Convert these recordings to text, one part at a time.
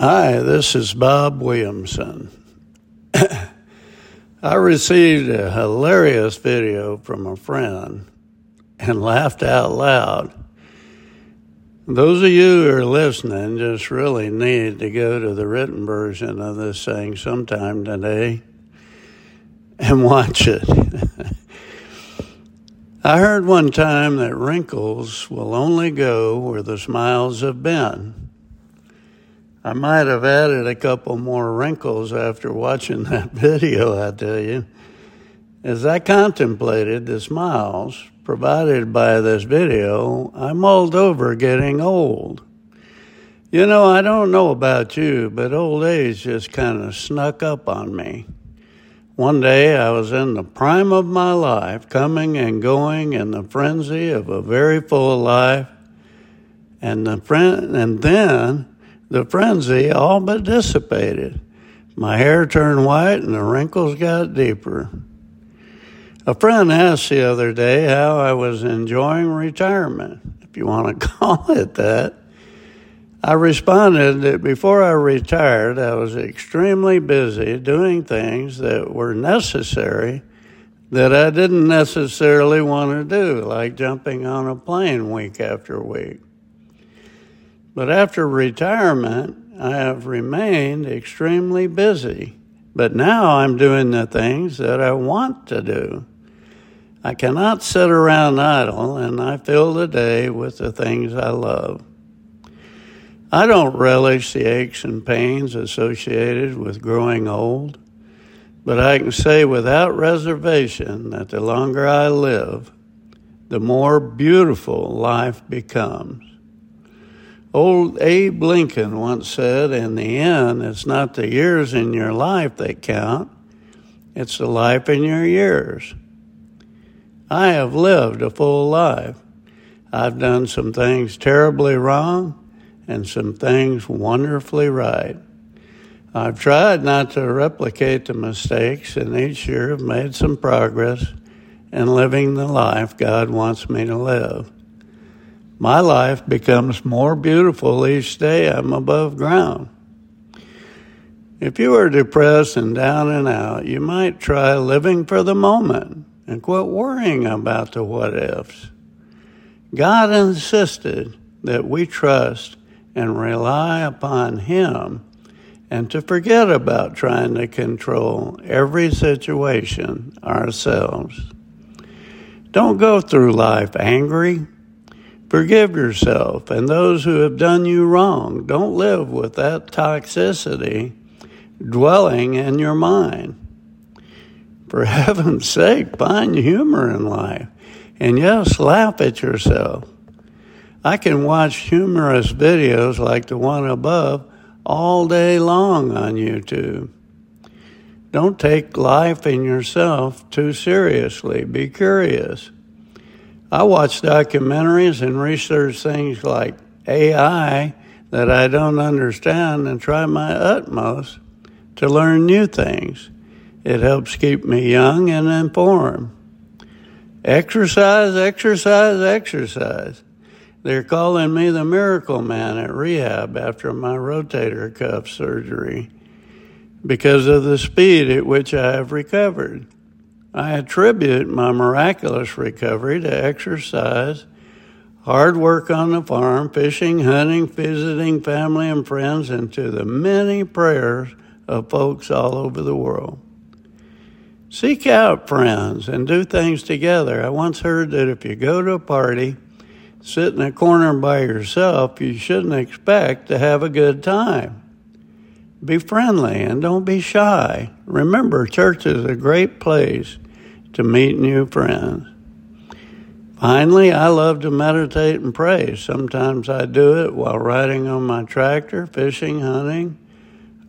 Hi, this is Bob Williamson. I received a hilarious video from a friend and laughed out loud. Those of you who are listening just really need to go to the written version of this thing sometime today and watch it. I heard one time that wrinkles will only go where the smiles have been. I might have added a couple more wrinkles after watching that video, I tell you, as I contemplated the smiles provided by this video. I mulled over getting old. You know, I don't know about you, but old age just kind of snuck up on me. One day I was in the prime of my life, coming and going in the frenzy of a very full life, and then. The frenzy all but dissipated. My hair turned white and the wrinkles got deeper. A friend asked the other day how I was enjoying retirement, if you want to call it that. I responded that before I retired, I was extremely busy doing things that were necessary that I didn't necessarily want to do, like jumping on a plane week after week. But after retirement, I have remained extremely busy. But now I'm doing the things that I want to do. I cannot sit around idle, and I fill the day with the things I love. I don't relish the aches and pains associated with growing old, but I can say without reservation that the longer I live, the more beautiful life becomes. Old Abe Lincoln once said, in the end, it's not the years in your life that count, it's the life in your years. I have lived a full life. I've done some things terribly wrong and some things wonderfully right. I've tried not to replicate the mistakes, and each year have made some progress in living the life God wants me to live. My life becomes more beautiful each day I'm above ground. If you are depressed and down and out, you might try living for the moment and quit worrying about the what-ifs. God insisted that we trust and rely upon Him and to forget about trying to control every situation ourselves. Don't go through life angry. Forgive yourself and those who have done you wrong. Don't live with that toxicity dwelling in your mind. For heaven's sake, find humor in life. And yes, laugh at yourself. I can watch humorous videos like the one above all day long on YouTube. Don't take life and yourself too seriously. Be curious. I watch documentaries and research things like AI that I don't understand and try my utmost to learn new things. It helps keep me young and informed. Exercise, exercise, exercise. They're calling me the miracle man at rehab after my rotator cuff surgery because of the speed at which I have recovered. I attribute my miraculous recovery to exercise, hard work on the farm, fishing, hunting, visiting family and friends, and to the many prayers of folks all over the world. Seek out friends and do things together. I once heard that if you go to a party, sit in a corner by yourself, you shouldn't expect to have a good time. Be friendly and don't be shy. Remember, church is a great place to meet new friends. Finally, I love to meditate and pray. Sometimes I do it while riding on my tractor, fishing, hunting,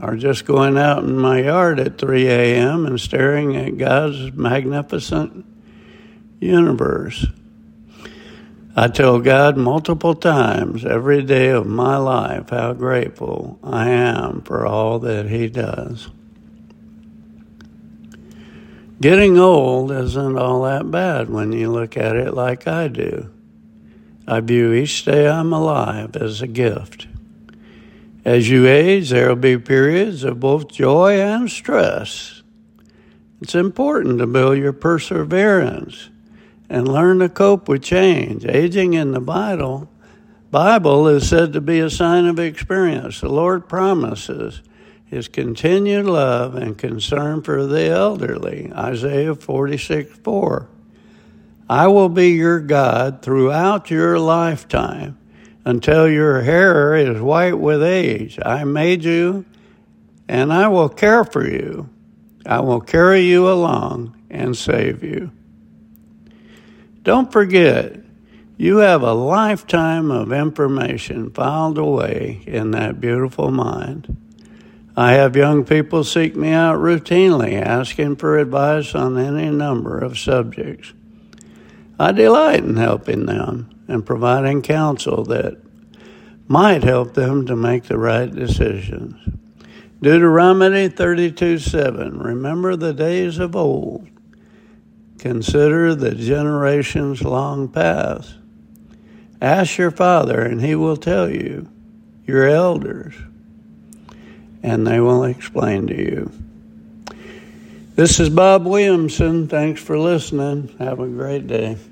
or just going out in my yard at 3 a.m. and staring at God's magnificent universe. I tell God multiple times every day of my life how grateful I am for all that He does. Getting old isn't all that bad when you look at it like I do. I view each day I'm alive as a gift. As you age, there will be periods of both joy and stress. It's important to build your perseverance and learn to cope with change. Aging in the Bible is said to be a sign of experience. The Lord promises His continued love and concern for the elderly. Isaiah 46:4. I will be your God throughout your lifetime, until your hair is white with age. I made you, and I will care for you. I will carry you along and save you. Don't forget, you have a lifetime of information filed away in that beautiful mind. I have young people seek me out routinely, asking for advice on any number of subjects. I delight in helping them and providing counsel that might help them to make the right decisions. Deuteronomy 32:7, remember the days of old. Consider the generations long past. Ask your father, and he will tell you, your elders, and they will explain to you. This is Bob Williamson. Thanks for listening. Have a great day.